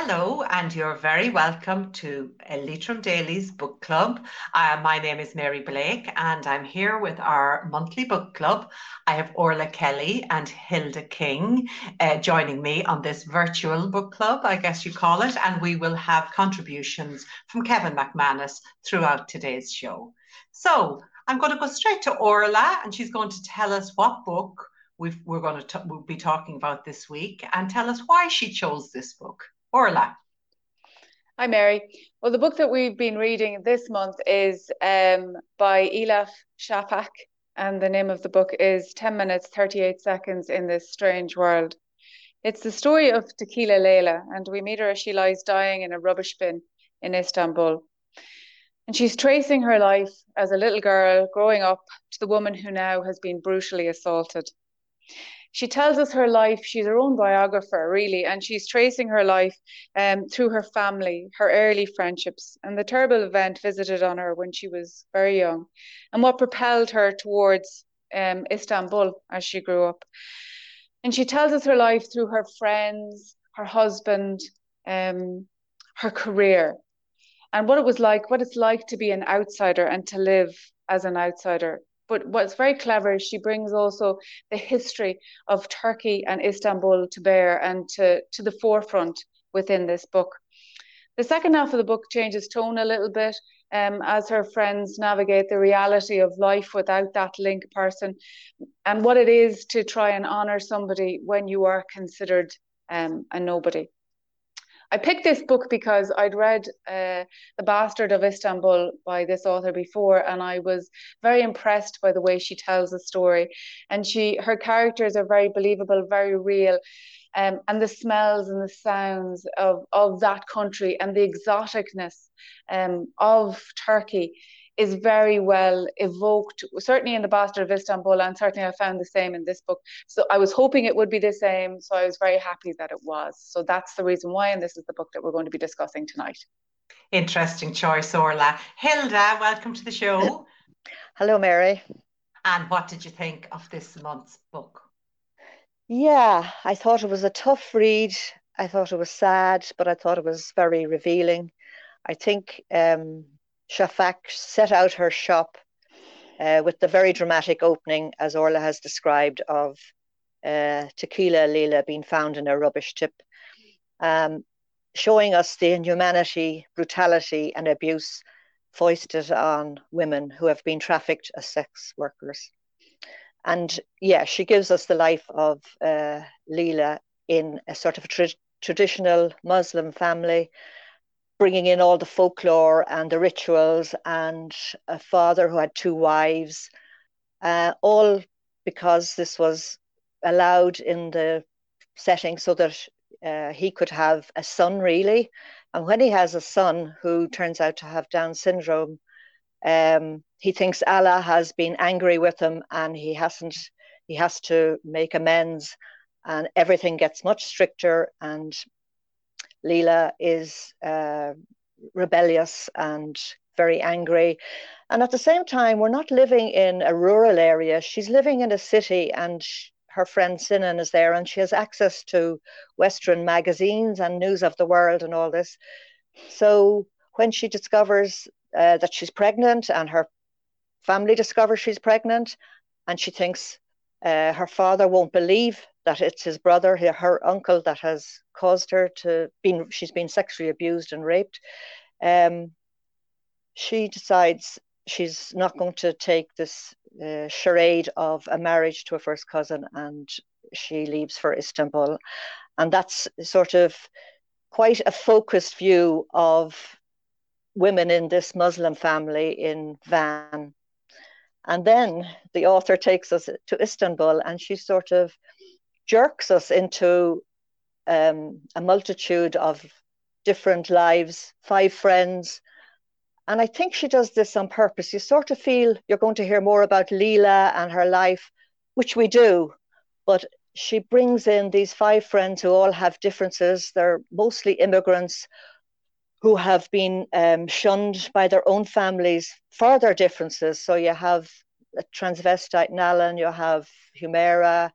Hello, and you're very welcome to Leitrim Daily's book club. My name is Mary Blake, and I'm here with our monthly book club. I have Orla Kelly and Hilda King joining me on this virtual book club, I guess you call it, and we will have contributions from Kevin McManus throughout today's show. So I'm going to go straight to Orla, and she's going to tell us what book we'll be talking about this week and tell us why she chose this book. Orla. Hi, Mary. Well, the book that we've been reading this month is by Elif Shafak, and the name of the book is 10 Minutes 38 Seconds in This Strange World. It's the story of Tequila Leila, and we meet her as she lies dying in a rubbish bin in Istanbul. And she's tracing her life as a little girl growing up to the woman who now has been brutally assaulted. She tells us her life, she's her own biographer, really, and she's tracing her life through her family, her early friendships, and the terrible event visited on her when she was very young, and what propelled her towards Istanbul as she grew up. And she tells us her life through her friends, her husband, her career, and what it was like, what it's like to be an outsider and to live as an outsider. But what's very clever is she brings also the history of Turkey and Istanbul to bear and to the forefront within this book. The second half of the book changes tone a little bit as her friends navigate the reality of life without that link person and what it is to try and honour somebody when you are considered a nobody. I picked this book because I'd read The Bastard of Istanbul by this author before, and I was very impressed by the way she tells the story. And her characters are very believable, very real, and the smells and the sounds of that country and the exoticness of Turkey is very well evoked, certainly in The Bastard of Istanbul, and certainly I found the same in this book. So I was hoping it would be the same, so I was very happy that it was. So that's the reason why, and this is the book that we're going to be discussing tonight. Interesting choice, Orla. Hilda, welcome to the show. Hello, Mary. And what did you think of this month's book? Yeah, I thought it was a tough read. I thought it was sad, but I thought it was very revealing. I think Shafak set out her shop with the very dramatic opening, as Orla has described, of Tequila Leila being found in a rubbish tip, showing us the inhumanity, brutality and abuse foisted on women who have been trafficked as sex workers. And yeah, she gives us the life of Leila in a sort of a traditional Muslim family, bringing in all the folklore and the rituals, and a father who had two wives, all because this was allowed in the setting so that he could have a son, really. And when he has a son who turns out to have Down syndrome, he thinks Allah has been angry with him and he has to make amends, and everything gets much stricter, and Leila is rebellious and very angry. And at the same time, we're not living in a rural area. She's living in a city, and her friend Sinan is there, and she has access to Western magazines and news of the world and all this. So when she discovers that she's pregnant, and her family discovers she's pregnant, and she thinks her father won't believe that it's his brother, her uncle, that has caused her to she's been sexually abused and raped. She decides she's not going to take this charade of a marriage to a first cousin, and she leaves for Istanbul. And that's sort of quite a focused view of women in this Muslim family in Van. And then the author takes us to Istanbul, and she sort of jerks us into a multitude of different lives, five friends. And I think she does this on purpose. You sort of feel you're going to hear more about Leila and her life, which we do, but she brings in these five friends who all have differences. They're mostly immigrants who have been shunned by their own families for their differences. So you have a transvestite Nalan, you have Humera,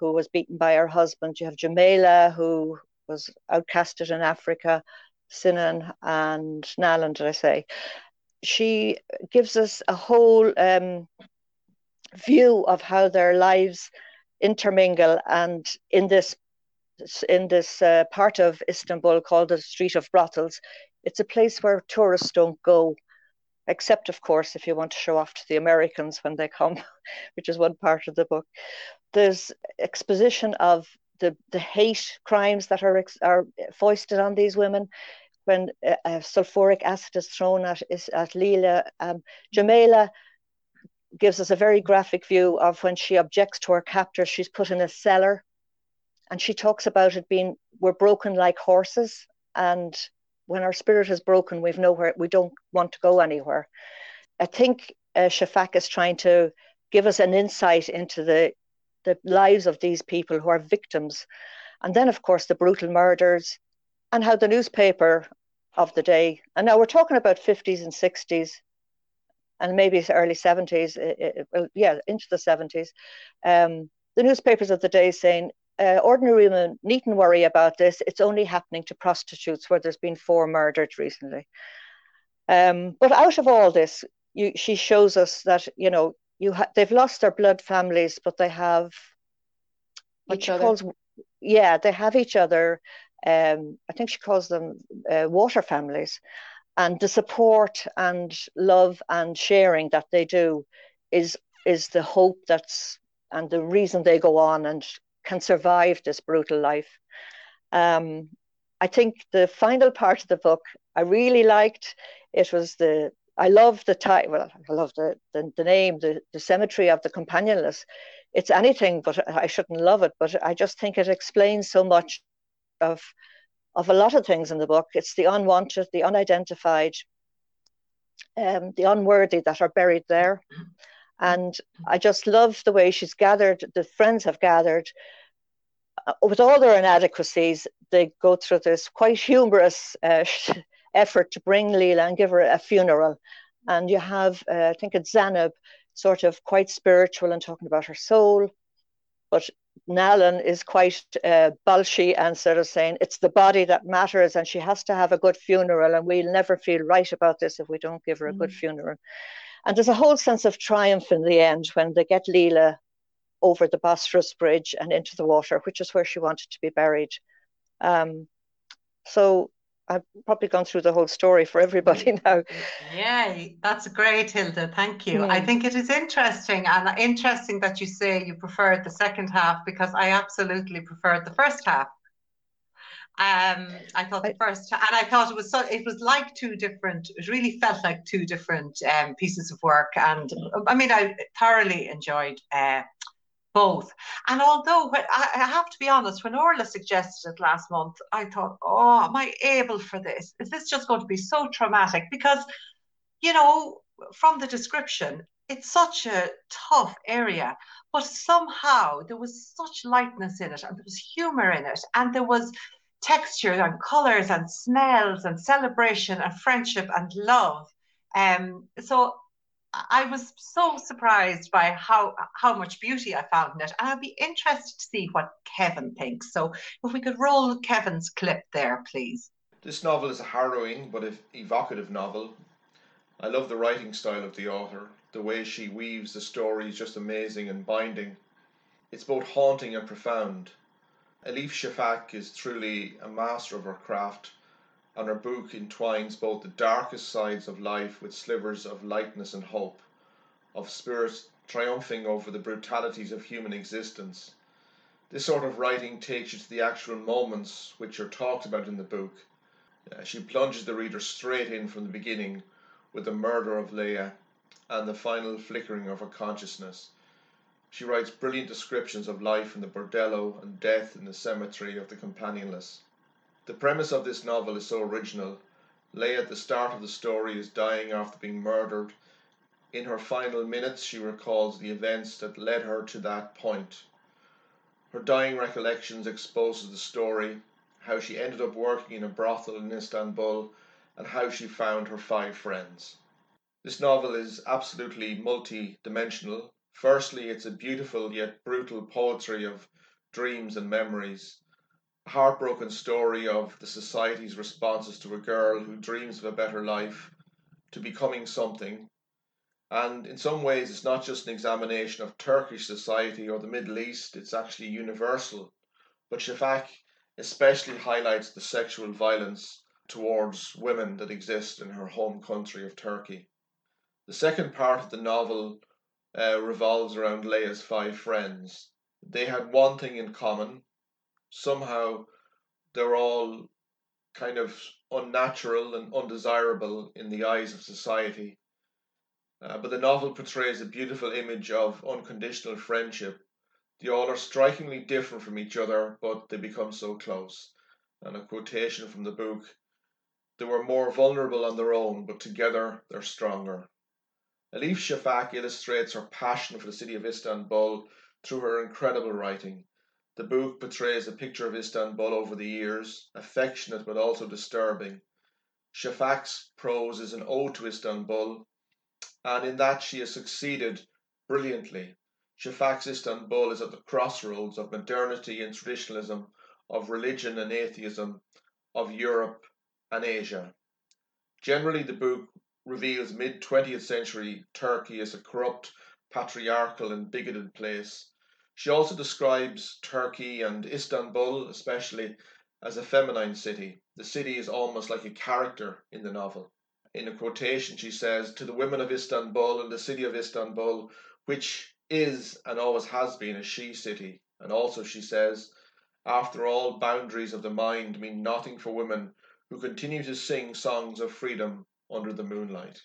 who was beaten by her husband. You have Jamila, who was outcasted in Africa, Sinan and Nalan, did I say? She gives us a whole view of how their lives intermingle, and in this part of Istanbul called the Street of Brothels, it's a place where tourists don't go, except, of course, if you want to show off to the Americans when they come, which is one part of the book. There's exposition of the hate crimes that are foisted on these women when sulfuric acid is thrown at Leila. Jamila gives us a very graphic view of when she objects to her captor, she's put in a cellar, and she talks about it being, we're broken like horses, and when our spirit is broken, we don't want to go anywhere. I think Shafak is trying to give us an insight into the lives of these people who are victims. And then, of course, the brutal murders and how the newspaper of the day, and now we're talking about 50s and 60s and maybe early 70s, into the 70s, the newspapers of the day saying, ordinary women needn't worry about this. It's only happening to prostitutes, where there's been 4 murdered recently. But out of all this, she shows us that, you know, they've lost their blood families, but they have each other. They have each other. I think she calls them water families, and the support and love and sharing that they do is the hope and the reason they go on and can survive this brutal life. I think the final part of the book I really liked. It was I love the title. Well, I love the name, the Cemetery of the Companionless. It's anything, but I shouldn't love it. But I just think it explains so much of a lot of things in the book. It's the unwanted, the unidentified, the unworthy that are buried there. And I just love the way the friends have gathered. With all their inadequacies, they go through this quite humorous effort to bring Leila and give her a funeral. And you have, I think it's Zanab, sort of quite spiritual and talking about her soul. But Nalan is quite balshy and sort of saying, it's the body that matters and she has to have a good funeral, and we'll never feel right about this if we don't give her a good funeral. And there's a whole sense of triumph in the end when they get Leila over the Bosphorus Bridge and into the water, which is where she wanted to be buried. So I've probably gone through the whole story for everybody now. Yeah, that's great, Hilda. Thank you. Mm. I think it is interesting that you say you preferred the second half, because I absolutely preferred the first half. I thought it was like two different. It really felt like two different pieces of work, and I mean, I thoroughly enjoyed both. And although I have to be honest, when Orla suggested it last month, I thought, "Oh, am I able for this? Is this just going to be so traumatic?" Because, you know, from the description, it's such a tough area, but somehow there was such lightness in it, and there was humour in it, and there was texture and colours and smells and celebration and friendship and love. So I was so surprised by how much beauty I found in it. And I'd be interested to see what Kevin thinks. So if we could roll Kevin's clip there, please. This novel is a harrowing but evocative novel. I love the writing style of the author. The way she weaves the story is just amazing and binding. It's both haunting and profound. Elif Shafak is truly a master of her craft, and her book entwines both the darkest sides of life with slivers of lightness and hope, of spirits triumphing over the brutalities of human existence. This sort of writing takes you to the actual moments which are talked about in the book. She plunges the reader straight in from the beginning with the murder of Leila and the final flickering of her consciousness. She writes brilliant descriptions of life in the bordello and death in the Cemetery of the Companionless. The premise of this novel is so original. Leila, at the start of the story, is dying after being murdered. In her final minutes, she recalls the events that led her to that point. Her dying recollections exposes the story, how she ended up working in a brothel in Istanbul, and how she found her 5 friends. This novel is absolutely multi-dimensional. Firstly, it's a beautiful yet brutal poetry of dreams and memories. heartbroken story of the society's responses to a girl who dreams of a better life, to becoming something. And in some ways, it's not just an examination of Turkish society or the Middle East, it's actually universal. But Shafak especially highlights the sexual violence towards women that exists in her home country of Turkey. The second part of the novel revolves around Leia's five friends. They had one thing in common. Somehow, they're all kind of unnatural and undesirable in the eyes of society. But the novel portrays a beautiful image of unconditional friendship. They all are strikingly different from each other, but they become so close. And a quotation from the book, "They were more vulnerable on their own, but together they're stronger." Elif Shafak illustrates her passion for the city of Istanbul through her incredible writing. The book portrays a picture of Istanbul over the years, affectionate but also disturbing. Shafak's prose is an ode to Istanbul, and in that she has succeeded brilliantly. Shafak's Istanbul is at the crossroads of modernity and traditionalism, of religion and atheism, of Europe and Asia. Generally, the book reveals mid-20th century Turkey as a corrupt, patriarchal and bigoted place. She also describes Turkey and Istanbul, especially, as a feminine city. The city is almost like a character in the novel. In a quotation, she says, "To the women of Istanbul and the city of Istanbul, which is and always has been a she-city." And also she says, "After all, boundaries of the mind mean nothing for women who continue to sing songs of freedom under the moonlight."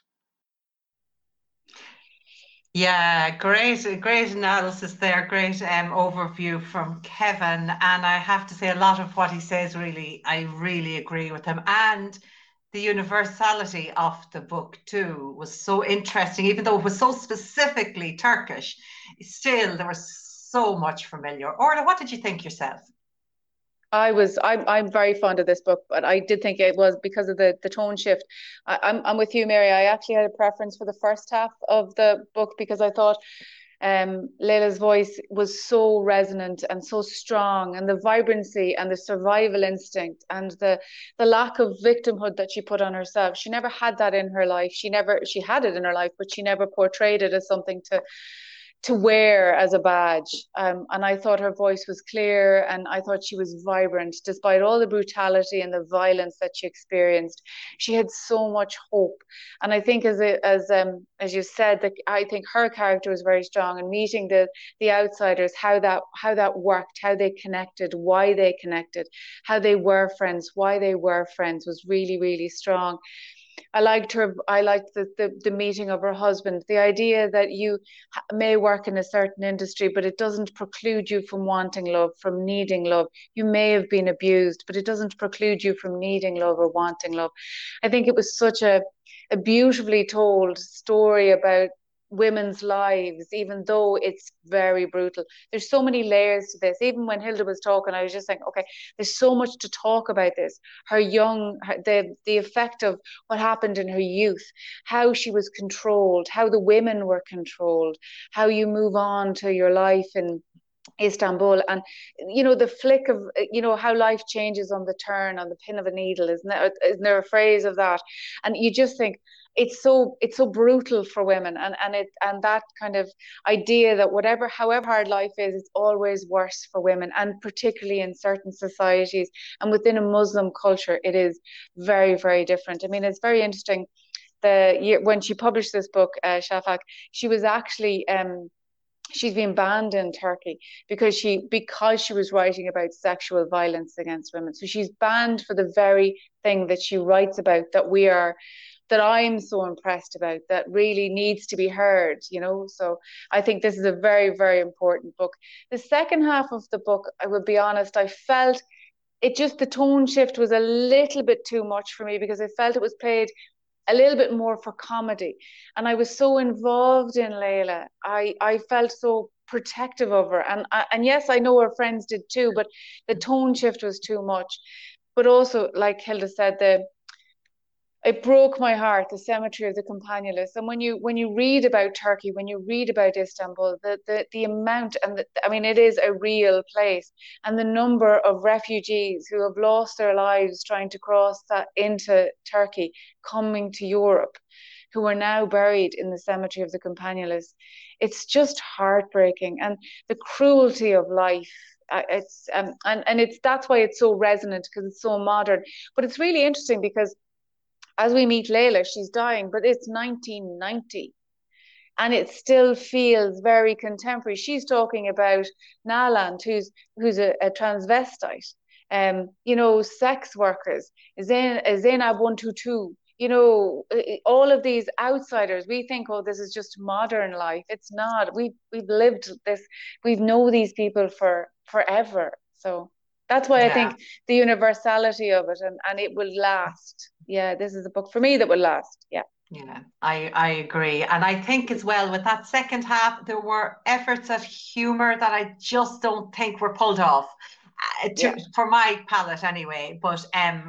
Yeah, great analysis there, great overview from Kevin. And I have to say, a lot of what he says, really, I really agree with him. And the universality of the book too was so interesting, even though it was so specifically Turkish, still there was so much familiar. Orla, what did you think yourself? I'm very fond of this book, but I did think it was because of the tone shift. I'm with you, Mary. I actually had a preference for the first half of the book because I thought Leila's voice was so resonant and so strong, and the vibrancy and the survival instinct and the lack of victimhood that she put on herself. She never had that in her life. She had it in her life, but she never portrayed it as something to wear as a badge. And I thought her voice was clear, and I thought she was vibrant. Despite all the brutality and the violence that she experienced, she had so much hope. And I think as you said, that I think her character was very strong, and meeting the outsiders, how that worked, how they connected, why they connected, how they were friends, was really, really strong. I liked her. I liked the meeting of her husband. The idea that you may work in a certain industry, but it doesn't preclude you from wanting love, from needing love. You may have been abused, but it doesn't preclude you from needing love or wanting love. I think it was such a beautifully told story about women's lives, even though it's very brutal. There's so many layers to this. Even when Hilda was talking, I was just thinking, okay, there's so much to talk about this. The effect of what happened in her youth, how she was controlled, how the women were controlled, how you move on to your life in Istanbul, and the flick of how life changes on the turn, on the pin of a needle. Isn't there a phrase of that? And you just think, It's so brutal for women, and that kind of idea that however hard life is, it's always worse for women, and particularly in certain societies, and within a Muslim culture, it is very, very different. I mean, it's very interesting. The year when she published this book, Shafak, she was actually she's been banned in Turkey because she was writing about sexual violence against women. So she's banned for the very thing that she writes about, that I'm so impressed about, that really needs to be heard, So I think this is a very, very important book. The second half of the book, I will be honest, I felt it just, the tone shift was a little bit too much for me, because I felt it was played a little bit more for comedy. And I was so involved in Leila. I felt so protective of her. And yes, I know her friends did too, but the tone shift was too much. But also, like Hilda said, It broke my heart, the cemetery of the Campanulus. And when you read about Turkey, when you read about Istanbul, the amount, and it is a real place, and the number of refugees who have lost their lives trying to cross that into Turkey, coming to Europe, who are now buried in the cemetery of the Campanulus. It's just heartbreaking, and the cruelty of life. It's and it's that's why it's so resonant, because it's so modern. But it's really interesting because, as we meet Leila, she's dying, but it's 1990 and it still feels very contemporary. She's talking about Naland, who's a transvestite, sex workers, Zainab 122, all of these outsiders. We think, oh, this is just modern life. It's not. We've lived this. We know these people for forever. So that's why I think the universality of it, and it will last. Yeah, this is a book for me that will last. Yeah. Yeah, I agree. And I think as well with that second half, there were efforts at humour that I just don't think were pulled off for my palate anyway. But I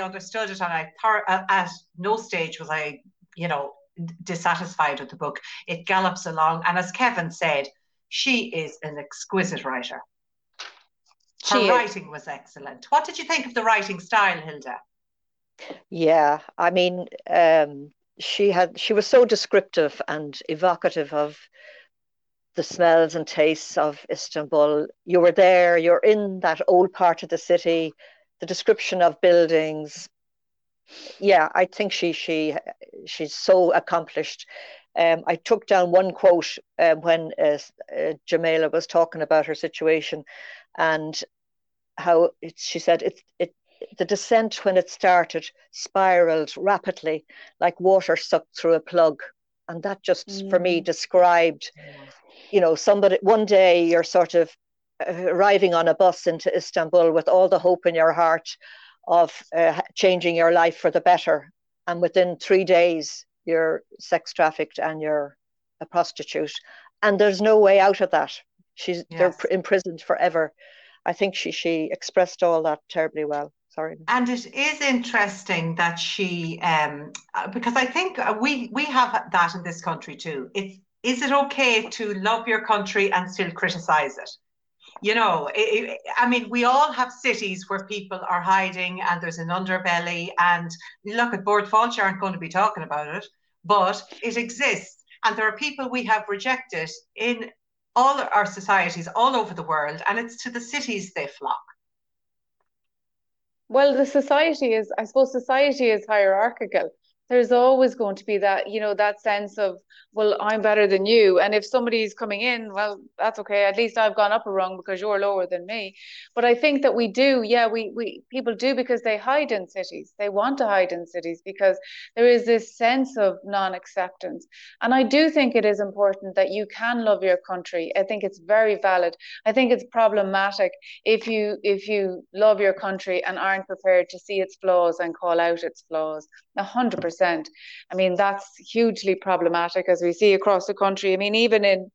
understood it, and at no stage was I, dissatisfied with the book. It gallops along. And as Kevin said, she is an exquisite writer. Her writing was excellent. What did you think of the writing style, Hilda? Yeah, she was so descriptive and evocative of the smells and tastes of Istanbul. You were there, you're in that old part of the city, the description of buildings. Yeah, I think she's so accomplished. I took down one quote when Jamila was talking about her situation, and how she said it the descent, when it started, spiraled rapidly like water sucked through a plug. And that just for me described somebody. One day you're sort of arriving on a bus into Istanbul with all the hope in your heart of changing your life for the better, and within 3 days you're sex trafficked and you're a prostitute, and there's no way out of that. They're imprisoned forever. I think she expressed all that terribly well. Sorry. And it is interesting that she, because I think we have that in this country too. Is it okay to love your country and still criticize it? We all have cities where people are hiding and there's an underbelly, and look at Bord Fáilte aren't going to be talking about it, but it exists. And there are people we have rejected in all our societies all over the world, and it's to the cities they flock. Well, society is hierarchical. There's always going to be that, that sense of, well, I'm better than you. And if somebody's coming in, well, that's okay. At least I've gone up a rung because you're lower than me. But I think that we do, people do, because they hide in cities. They want to hide in cities because there is this sense of non-acceptance. And I do think it is important that you can love your country. I think it's very valid. I think it's problematic if you love your country and aren't prepared to see its flaws and call out its flaws. 100%. That's hugely problematic, as we see across the country. Even in,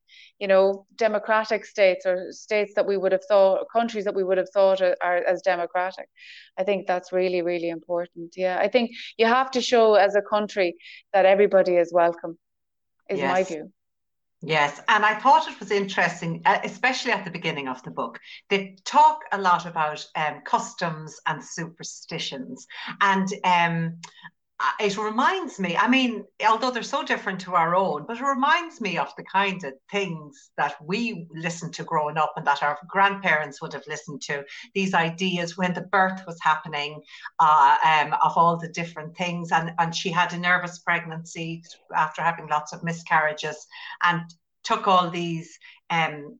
democratic states, or states that we would have thought, countries that we would have thought are as democratic. I think that's really, really important. Yeah, I think you have to show as a country that everybody is welcome, is my view. Yes, and I thought it was interesting, especially at the beginning of the book. They talk a lot about customs and superstitions, and it reminds me, although they're so different to our own, but it reminds me of the kind of things that we listened to growing up and that our grandparents would have listened to. These ideas when the birth was happening of all the different things. And she had a nervous pregnancy after having lots of miscarriages, and took all these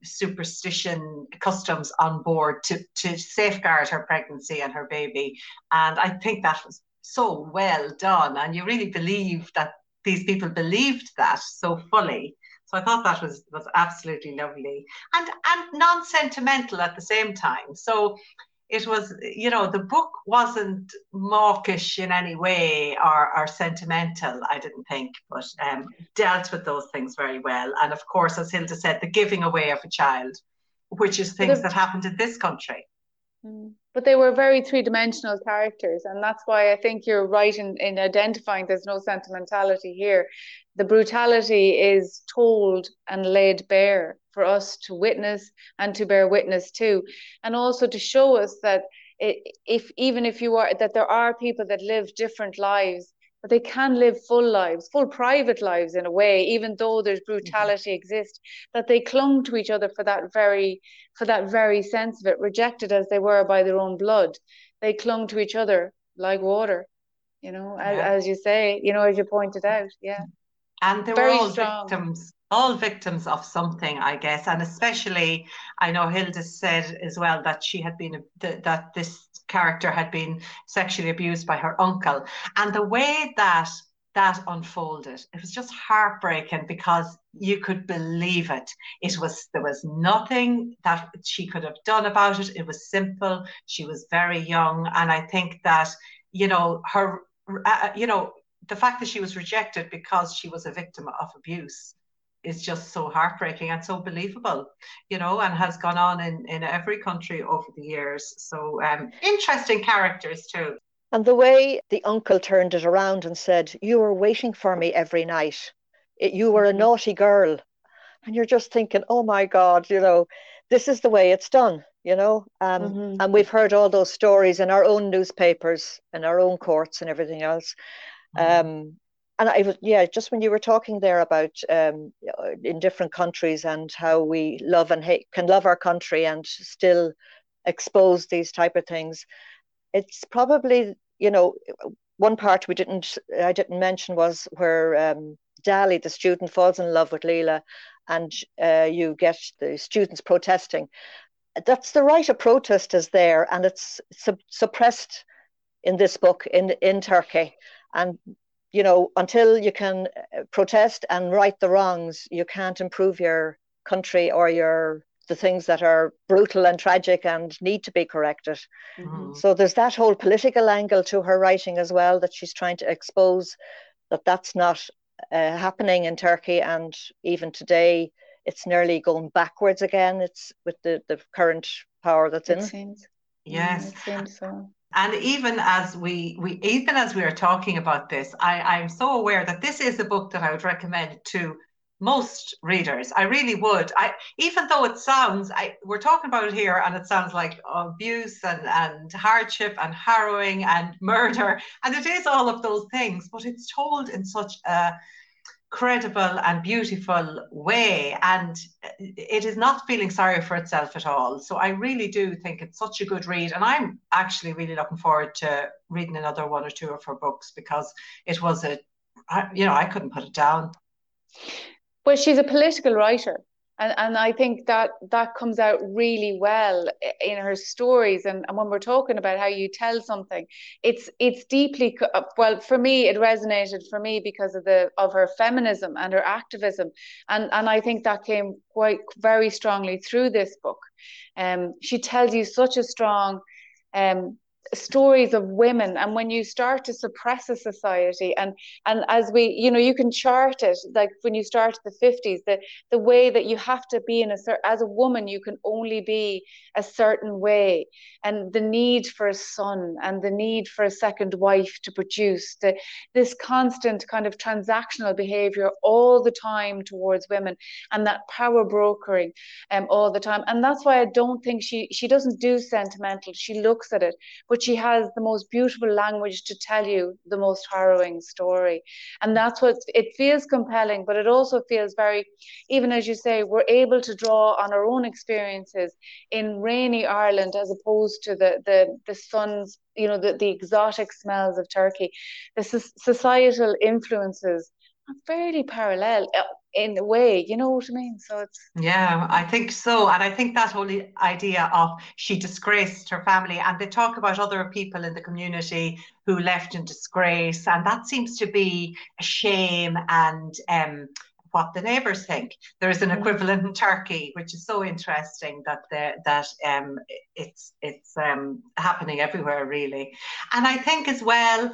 superstition customs on board to safeguard her pregnancy and her baby. And I think that was so well done, and you really believe that these people believed that so fully. So I thought that was absolutely lovely and non-sentimental at the same time. So it was, the book wasn't mawkish in any way or sentimental, I didn't think, but dealt with those things very well. And of course, as Hilda said, the giving away of a child, which is things that happened in this country. but they were very three-dimensional characters. And that's why I think you're right in identifying there's no sentimentality here. The brutality is told and laid bare for us to witness and to bear witness to, and also to show us that there are people that live different lives, but they can live full lives, full private lives in a way, even though there's brutality exists, that they clung to each other for that very sense of it, rejected as they were by their own blood. They clung to each other like water, as you say, as you pointed out. Yeah. And they were all victims of something, I guess. And especially, I know Hilda said as well that she had been, that this character had been sexually abused by her uncle. And the way that unfolded, it was just heartbreaking because you could believe it. There was nothing that she could have done about it. It was simple. She was very young. And I think that, her, the fact that she was rejected because she was a victim of abuse is just so heartbreaking and so believable, and has gone on in every country over the years. So interesting characters too. And the way the uncle turned it around and said, you were waiting for me every night. You were a naughty girl. And you're just thinking, oh my God, this is the way it's done, And we've heard all those stories in our own newspapers and our own courts and everything else. And I was, just when you were talking there about in different countries and how we love and hate, can love our country and still expose these type of things. It's probably, one part I didn't mention was where Dali, the student, falls in love with Leila, and you get the students protesting. That's the right of protest is there, and it's suppressed in this book in Turkey. And until you can protest and right the wrongs, you can't improve your country or the things that are brutal and tragic and need to be corrected. Mm-hmm. So there's that whole political angle to her writing as well, that she's trying to expose that that's not happening in Turkey. And even today, it's nearly going backwards again. It's with the current power that's in. It seems. Yes. It seems so. And even as we are talking about this, I'm so aware that this is a book that I would recommend to most readers. I really would. Even though it sounds, we're talking about it here, and it sounds like abuse and hardship and harrowing and murder, and it is all of those things, but it's told in such a credible and beautiful way, and it is not feeling sorry for itself at all. So I really do think it's such a good read, and I'm actually really looking forward to reading another one or two of her books, because it was I couldn't put it down. Well, she's a political writer, and I think that comes out really well in her stories, and when we're talking about how you tell something, it's deeply, well, for me it resonated for me because of her feminism and her activism, and I think that came quite very strongly through this book. She tells you such a strong stories of women, and when you start to suppress a society, and as we you can chart it, like when you start the 50s, the way that you have to be as a woman, you can only be a certain way, and the need for a son and the need for a second wife to produce, this constant kind of transactional behavior all the time towards women, and that power brokering all the time. And that's why I don't think she doesn't do sentimental. She looks at it, but she has the most beautiful language to tell you the most harrowing story. And that's what it feels compelling, but it also feels very, even as you say, we're able to draw on our own experiences in rainy Ireland as opposed to the sun's, the exotic smells of Turkey. The societal influences are fairly parallel in a way, you know what I mean? So it's... Yeah, I think so. And I think that whole idea of she disgraced her family, and they talk about other people in the community who left in disgrace, and that seems to be a shame and what the neighbours think. There is an equivalent in Turkey, which is so interesting that it's happening everywhere, really. And I think as well,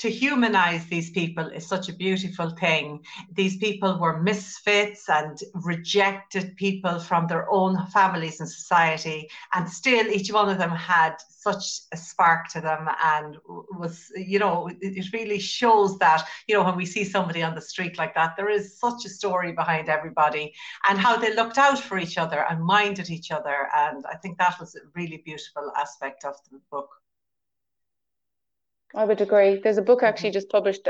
to humanize these people is such a beautiful thing. These people were misfits and rejected people from their own families and society, and still each one of them had such a spark to them, and was, you know, it really shows that, you know, when we see somebody on the street like that, there is such a story behind everybody and how they looked out for each other and minded each other. And I think that was a really beautiful aspect of the book. I would agree. There's a book actually just published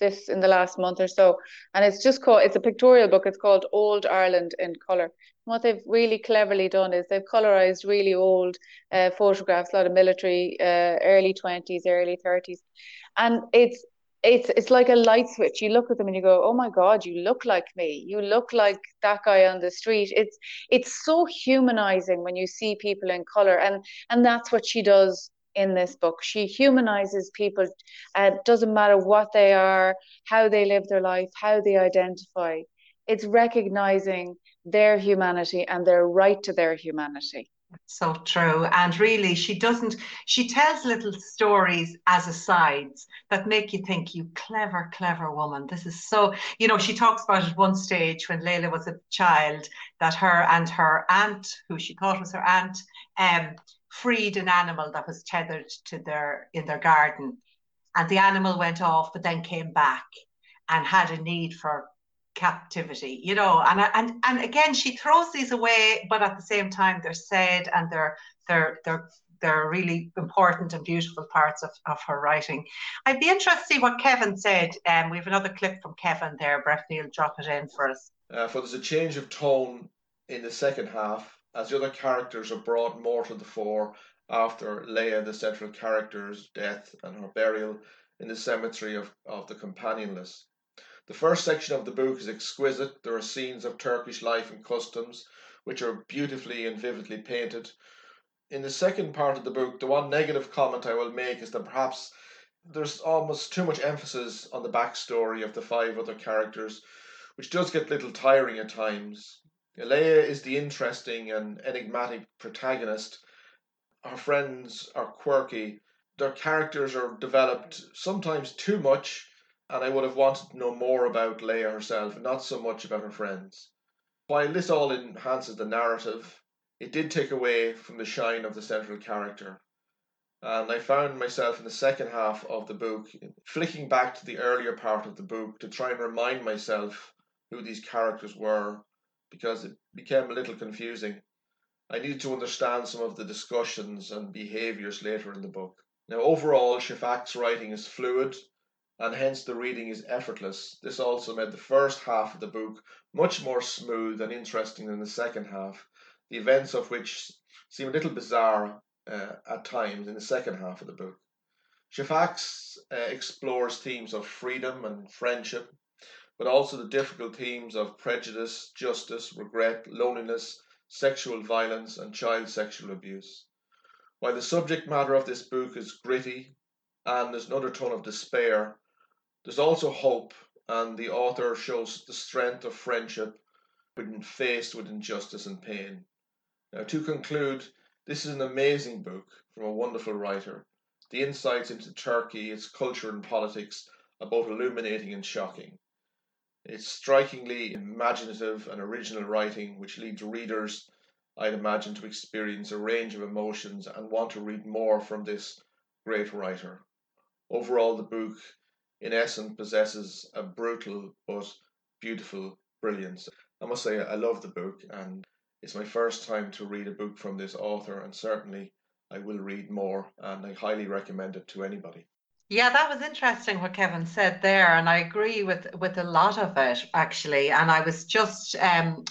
this in the last month or so, and it's just called, it's a pictorial book, it's called Old Ireland in Colour. What they've really cleverly done is they've colourised really old photographs, a lot of military, early 20s, early 30s, and it's like a light switch. You look at them and you go, oh my God, you look like me. You look like that guy on the street. It's so humanising when you see people in colour, and that's what she does in this book. She humanizes people. It doesn't matter what they are, how they live their life, how they identify. It's recognizing their humanity and their right to their humanity. So true. And really, she tells little stories as asides that make you think, you clever, clever woman. This is so, you know, she talks about at one stage when Leila was a child that her and her aunt, who she thought was her aunt, freed an animal that was tethered to in their garden. And the animal went off, but then came back and had a need for captivity, you know, and again, she throws these away, but at the same time they're said, and they're really important and beautiful parts of her writing. I'd be interested to see what Kevin said. We have another clip from Kevin there. Brefneil, drop it in for us. For there's a change of tone in the second half as the other characters are brought more to the fore after Leia, the central character's death, and her burial in the cemetery of the companionless. The first section of the book is exquisite. There are scenes of Turkish life and customs, which are beautifully and vividly painted. In the second part of the book, the one negative comment I will make is that perhaps there's almost too much emphasis on the backstory of the five other characters, which does get a little tiring at times. Leia is the interesting and enigmatic protagonist. Her friends are quirky. Their characters are developed sometimes too much, and I would have wanted to know more about Leia herself, not so much about her friends. While this all enhances the narrative, it did take away from the shine of the central character. And I found myself in the second half of the book flicking back to the earlier part of the book to try and remind myself who these characters were, because it became a little confusing. I needed to understand some of the discussions and behaviours later in the book. Now, overall, Shafak's writing is fluid, and hence the reading is effortless. This also made the first half of the book much more smooth and interesting than the second half, the events of which seem a little bizarre at times in the second half of the book. Shafak explores themes of freedom and friendship, but also the difficult themes of prejudice, justice, regret, loneliness, sexual violence, and child sexual abuse. While the subject matter of this book is gritty and there's an undertone of despair, there's also hope, and the author shows the strength of friendship when faced with injustice and pain. Now, to conclude, this is an amazing book from a wonderful writer. The insights into Turkey, its culture and politics are both illuminating and shocking. It's strikingly imaginative and original writing, which leads readers, I'd imagine, to experience a range of emotions and want to read more from this great writer. Overall, the book, in essence, possesses a brutal but beautiful brilliance. I must say, I love the book, and it's my first time to read a book from this author, and certainly I will read more, and I highly recommend it to anybody. Yeah, that was interesting what Kevin said there, and I agree with a lot of it, actually. And I was just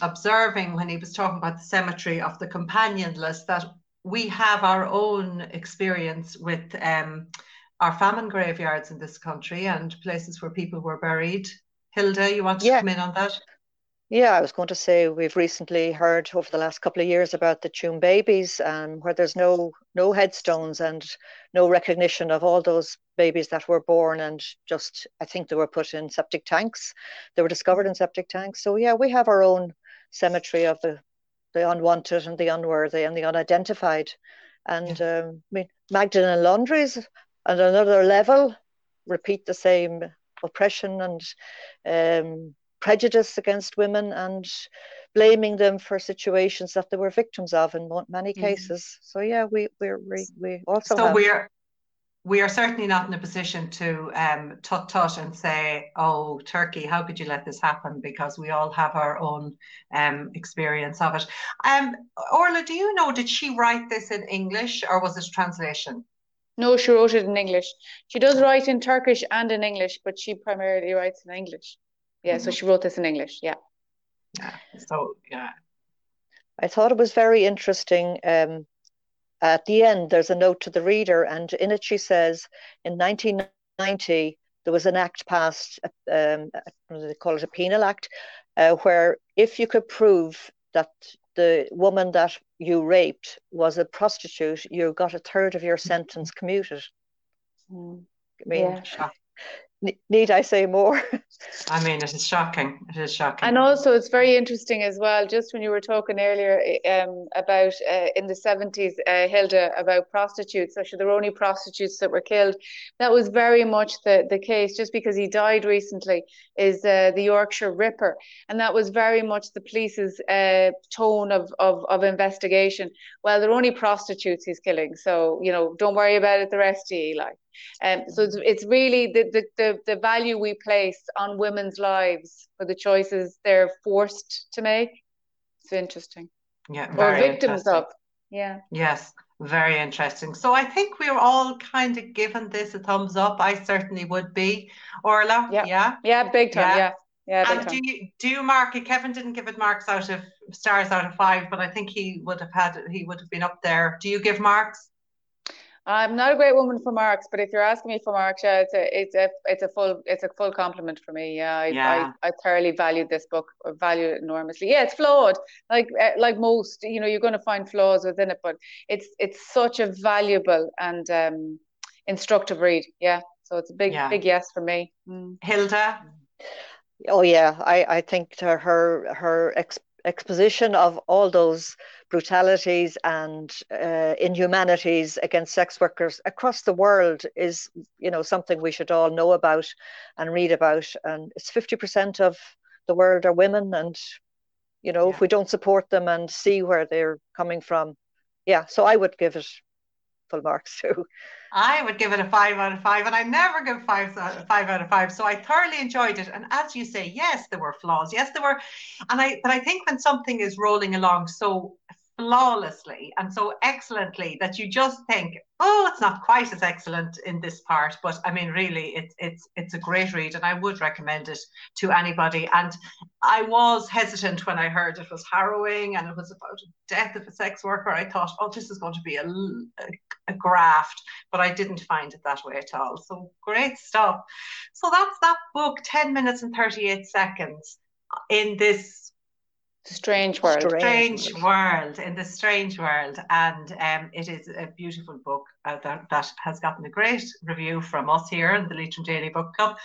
observing when he was talking about the cemetery of the companionless that we have our own experience with our famine graveyards in this country and places where people were buried. Hilda, you want to come in on that? Yeah, I was going to say we've recently heard over the last couple of years about the Tuam babies, where there's no headstones and no recognition of all those babies that were born, and just, I think they were put in septic tanks. They were discovered in septic tanks. So yeah, we have our own cemetery of the unwanted and the unworthy and the unidentified. And I mean, Magdalen Laundries, on another level, repeat the same oppression and prejudice against women and blaming them for situations that they were victims of in many cases. So yeah, we also. So we are certainly not in a position to tut and say, "Oh, Turkey, how could you let this happen?" Because we all have our own experience of it. Orla, do you know, did she write this in English or was this translation? No, she wrote it in English. She does write in Turkish and in English, but she primarily writes in English. Yeah, so she wrote this in English, yeah. Yeah. So, yeah. I thought it was very interesting. At the end, there's a note to the reader, and in it she says, in 1990, there was an act passed, they call it a penal act, where if you could prove that the woman that you raped was a prostitute, you got a third of your sentence commuted. Mm. I mean, yeah. Need I say more? I mean, it is shocking. It is shocking. And also, it's very interesting as well, just when you were talking earlier about in the 70s, Hilda, about prostitutes, actually the Roni prostitutes that were killed. That was very much the case, just because he died recently, is the Yorkshire Ripper. And that was very much the police's tone of investigation. Well, they're only prostitutes he's killing, so, you know, don't worry about it, the rest of you, like. So it's really the value we place on women's lives for the choices they're forced to make. It's interesting. Yeah, or victims of. Yeah. Yes, very interesting. So I think we're all kind of giving this a thumbs up. I certainly would be. Orla, yeah? Yeah, big time, yeah. Yeah, and do you mark it? Kevin didn't give it stars out of 5, but I think he would have been up there. Do you give marks? I'm not a great woman for marks, but if you're asking me for marks, yeah, it's a full compliment for me. Yeah, I thoroughly valued this book. I value it enormously. Yeah, it's flawed, like most. You know, you're going to find flaws within it, but it's such a valuable and instructive read. Yeah, so it's a big yes for me. Mm. Hilda, oh yeah, I think her exposition of all those brutalities and inhumanities against sex workers across the world is, you know, something we should all know about and read about. And it's 50% of the world are women, and, you know, if we don't support them and see where they're coming from, so I would give it full marks too. I would give it a 5 out of 5, and I never give 5 out of 5. So I thoroughly enjoyed it. And as you say, yes, there were flaws. Yes, there were. But I think when something is rolling along so flawlessly and so excellently that you just think, oh, it's not quite as excellent in this part. But I mean, really, it's a great read, and I would recommend it to anybody. And I was hesitant when I heard it was harrowing and it was about the death of a sex worker. I thought, oh, this is going to be a graft, but I didn't find it that way at all. So great stuff. So that's that book, 10 minutes and 38 seconds in this strange world, and it is a beautiful book that has gotten a great review from us here in the Leitrim Daily Book Club.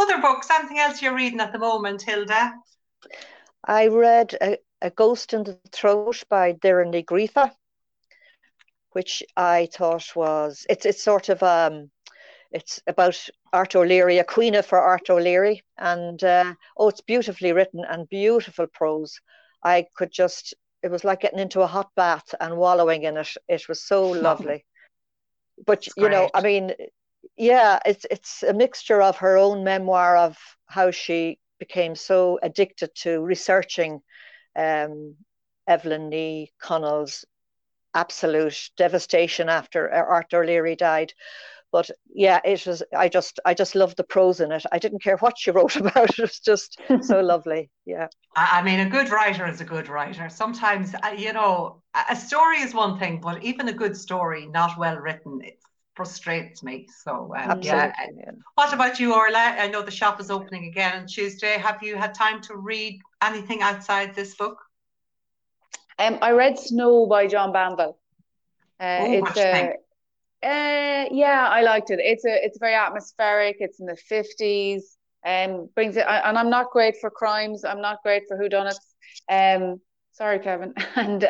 Other books, anything else you're reading at the moment, Hilda? I read A Ghost in the Throat by Derynne Griefa, which I thought was it's about Art Ó Laoghaire, a queena for Art Ó Laoghaire, and it's beautifully written and beautiful prose. I could just, it was like getting into a hot bath and wallowing in it. It was so lovely. But, you know, I mean, yeah, it's a mixture of her own memoir of how she became so addicted to researching Evelyn Nee Connell's absolute devastation after Art Ó Laoghaire died. But yeah, it was, I just loved the prose in it. I didn't care what she wrote about it. It was just so lovely. Yeah. I mean, a good writer is a good writer. Sometimes, you know, a story is one thing, but even a good story, not well written, it frustrates me. So yeah. What about you, Orla? I know the shop is opening again on Tuesday. Have you had time to read anything outside this book? I read Snow by John Banville. What do you think? I liked it. It's very atmospheric. It's in the 50s, brings it. And I'm not great for crimes. I'm not great for whodunits. Sorry, Kevin. And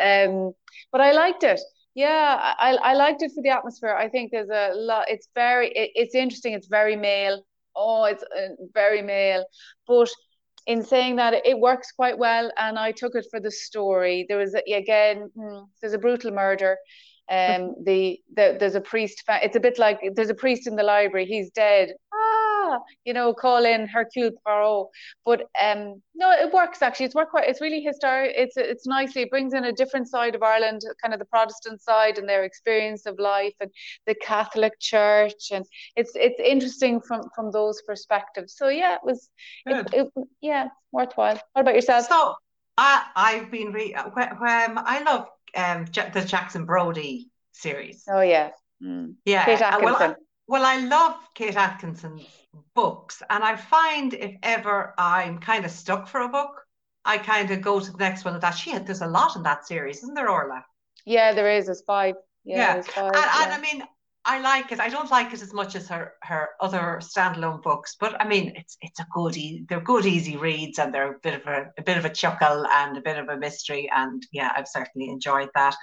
but I liked it. Yeah, I liked it for the atmosphere. I think there's a lot. It's interesting. It's very male. Oh, it's very male. But in saying that, it works quite well, and I took it for the story. There was there's a brutal murder. There's a priest. It's a bit like there's a priest in the library. He's dead. Call in Hercule Poirot. But no, it works actually. It's really historic. It's nicely. It brings in a different side of Ireland, kind of the Protestant side and their experience of life and the Catholic Church, and it's interesting from those perspectives. So yeah, it was worthwhile. What about yourself? So I've been I love the Jackson Brodie series. Oh yeah, yeah. Kate Atkinson. Well, I love Kate Atkinson's books, and I find if ever I'm kind of stuck for a book, I kind of go to the next one. And there's a lot in that series, isn't there, Orla? Yeah, there is. There's five. And I mean, I like it. I don't like it as much as her other standalone books, but I mean, it's a good. They're good, easy reads, and they're a bit of a chuckle and a bit of a mystery. And yeah, I've certainly enjoyed that.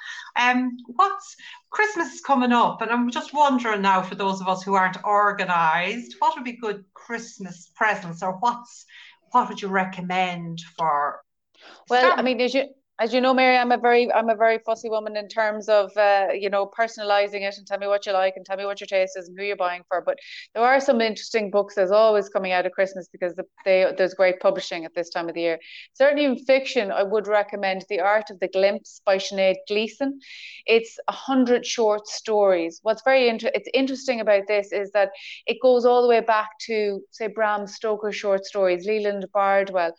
Christmas is coming up, and I'm just wondering now, for those of us who aren't organised, what would be good Christmas presents, or what would you recommend for? Well, I mean, as you know, Mary, I'm a very fussy woman in terms of personalising it, and tell me what you like and tell me what your taste is and who you're buying for. But there are some interesting books as always coming out at Christmas, because there's great publishing at this time of the year. Certainly in fiction, I would recommend The Art of the Glimpse by Sinead Gleason. It's 100 short stories. What's very interesting about this is that it goes all the way back to, say, Bram Stoker short stories, Leland Bardwell,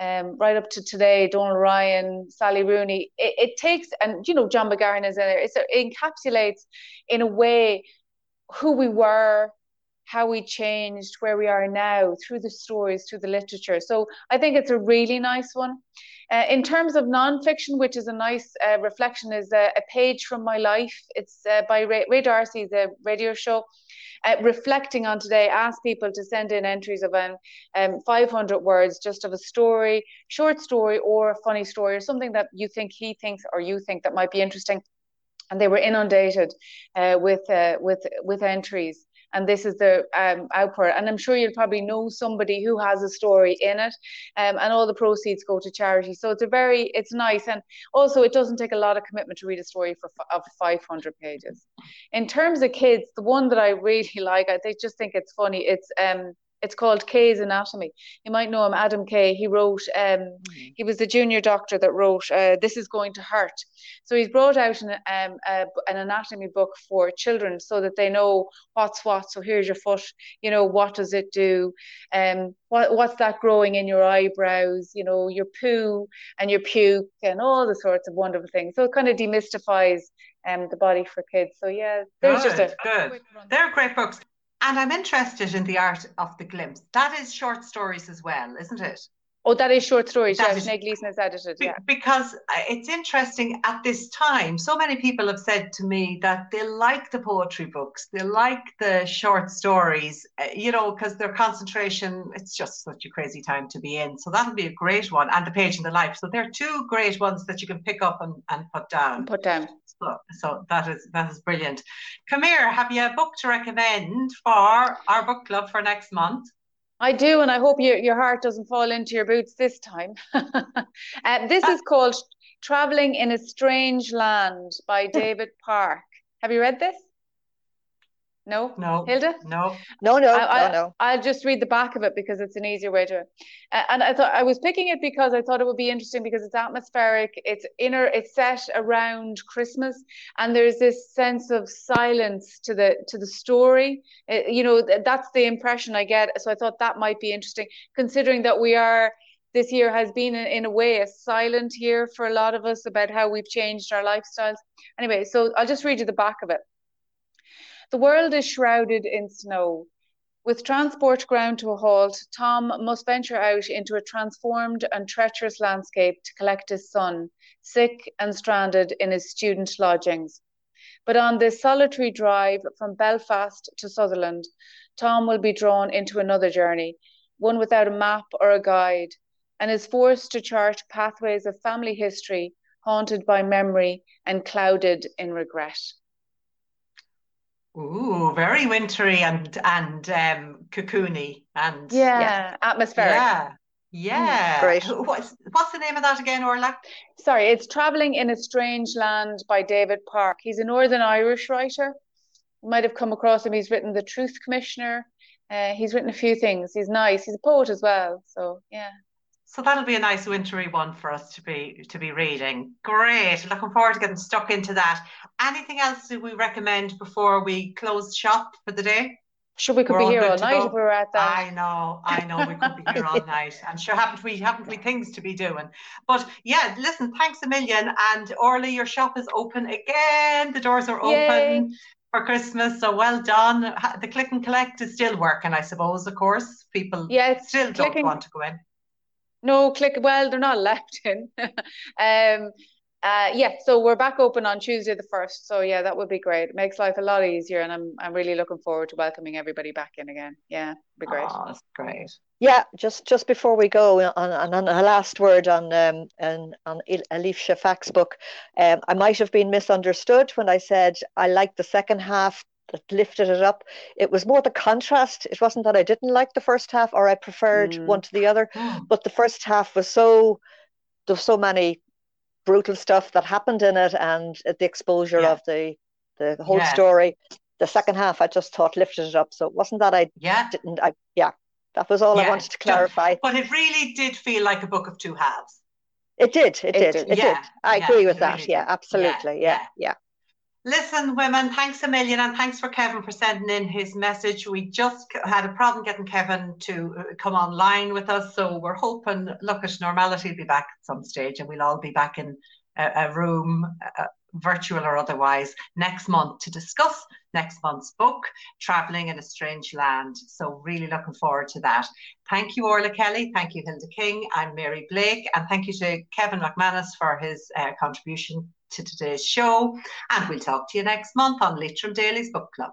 right up to today, Donal Ryan, Sally Rooney. It takes, and John McGahern is in there. It encapsulates in a way who we were, how we changed, where we are now, through the stories, through the literature. So I think it's a really nice one. In terms of non-fiction, which is a nice reflection, is A Page from My Life. It's by Ray Darcy, the radio show. Reflecting on today, ask people to send in entries of 500 words, just of a story, short story or a funny story, or something that you think he thinks or you think that might be interesting. And they were inundated with entries. And this is the outpour. And I'm sure you'll probably know somebody who has a story in it, and all the proceeds go to charity. So it's nice. And also it doesn't take a lot of commitment to read a story of 500 pages. In terms of kids, the one that I really like, I just think it's funny. It's called Kay's Anatomy. You might know him, Adam Kay. He wrote, he was the junior doctor that wrote This is Going to Hurt. So he's brought out an anatomy book for children so that they know what's what. So here's your foot, what does it do? What's that growing in your eyebrows? Your poo and your puke and all the sorts of wonderful things. So it kind of demystifies the body for kids. So yeah, there's good. They're great books. And I'm interested in The Art of the Glimpse. That is short stories as well, isn't it? Oh, that is short stories. Yes, Sinead Gleason has edited. Yeah. Because it's interesting at this time. So many people have said to me that they like the poetry books. They like the short stories, because their concentration, it's just such a crazy time to be in. So that'll be a great one. And The Page in the Life. So there are two great ones that you can pick up and put down. So that is brilliant. Come here, have you a book to recommend for our book club for next month? I do, and I hope your heart doesn't fall into your boots this time. This is called Travelling in a Strange Land by David Park. Have you read this? No. Hilda? No. I'll just read the back of it because it's an easier way to it. And I thought I was picking it because I thought it would be interesting because it's atmospheric, it's set around Christmas, and there's this sense of silence to the story. That's the impression I get. So I thought that might be interesting, considering that this year has been, in a way, a silent year for a lot of us about how we've changed our lifestyles. Anyway, so I'll just read you the back of it. The world is shrouded in snow. With transport ground to a halt, Tom must venture out into a transformed and treacherous landscape to collect his son, sick and stranded in his student lodgings. But on this solitary drive from Belfast to Sutherland, Tom will be drawn into another journey, one without a map or a guide, and is forced to chart pathways of family history haunted by memory and clouded in regret. Ooh, very wintry and cocoony and yeah, atmospheric. Yeah. Great. What's the name of that again, Orla? Sorry, it's Travelling in a Strange Land by David Park. He's a Northern Irish writer. You might have come across him. He's written The Truth Commissioner. He's written a few things. He's nice. He's a poet as well. So yeah. So that'll be a nice wintry one for us to be reading. Great. Looking forward to getting stuck into that. Anything else that we recommend before we close shop for the day? Sure, we could be here all night if we were at that. I know, we could be here all night. I'm sure haven't we things to be doing. But yeah, listen, thanks a million. And Orla, your shop is open again. The doors are open for Christmas, so well done. The click and collect is still working, I suppose, of course. People still don't want to go in. No, they're not left in. So we're back open on Tuesday the 1st. So yeah, that would be great. It makes life a lot easier, and I'm really looking forward to welcoming everybody back in again. Yeah, it'd be great. Oh, that's great. Yeah, just before we go, on a last word on Elif Shafak's book, I might have been misunderstood when I said I liked the second half that lifted it up. It was more the contrast. It wasn't that I didn't like the first half or I preferred one to the other, but the first half was there were so many brutal stuff that happened in it, and the exposure of the whole story. The second half I just thought lifted it up. So it wasn't that that was all I wanted to clarify. But it really did feel like a book of two halves. It did. I agree with that. Really absolutely. Yeah. Listen, women, thanks a million, and thanks for Kevin for sending in his message. We just had a problem getting Kevin to come online with us, so we're hoping, look, at normality, will be back at some stage, and we'll all be back in a room, virtual or otherwise, next month to discuss next month's book, Travelling in a Strange Land. So really looking forward to that. Thank you, Orla Kelly. Thank you, Hilda King. I'm Mary Blake. And thank you to Kevin McManus for his contribution to today's show, and we'll talk to you next month on Leitrim Daily's Book Club.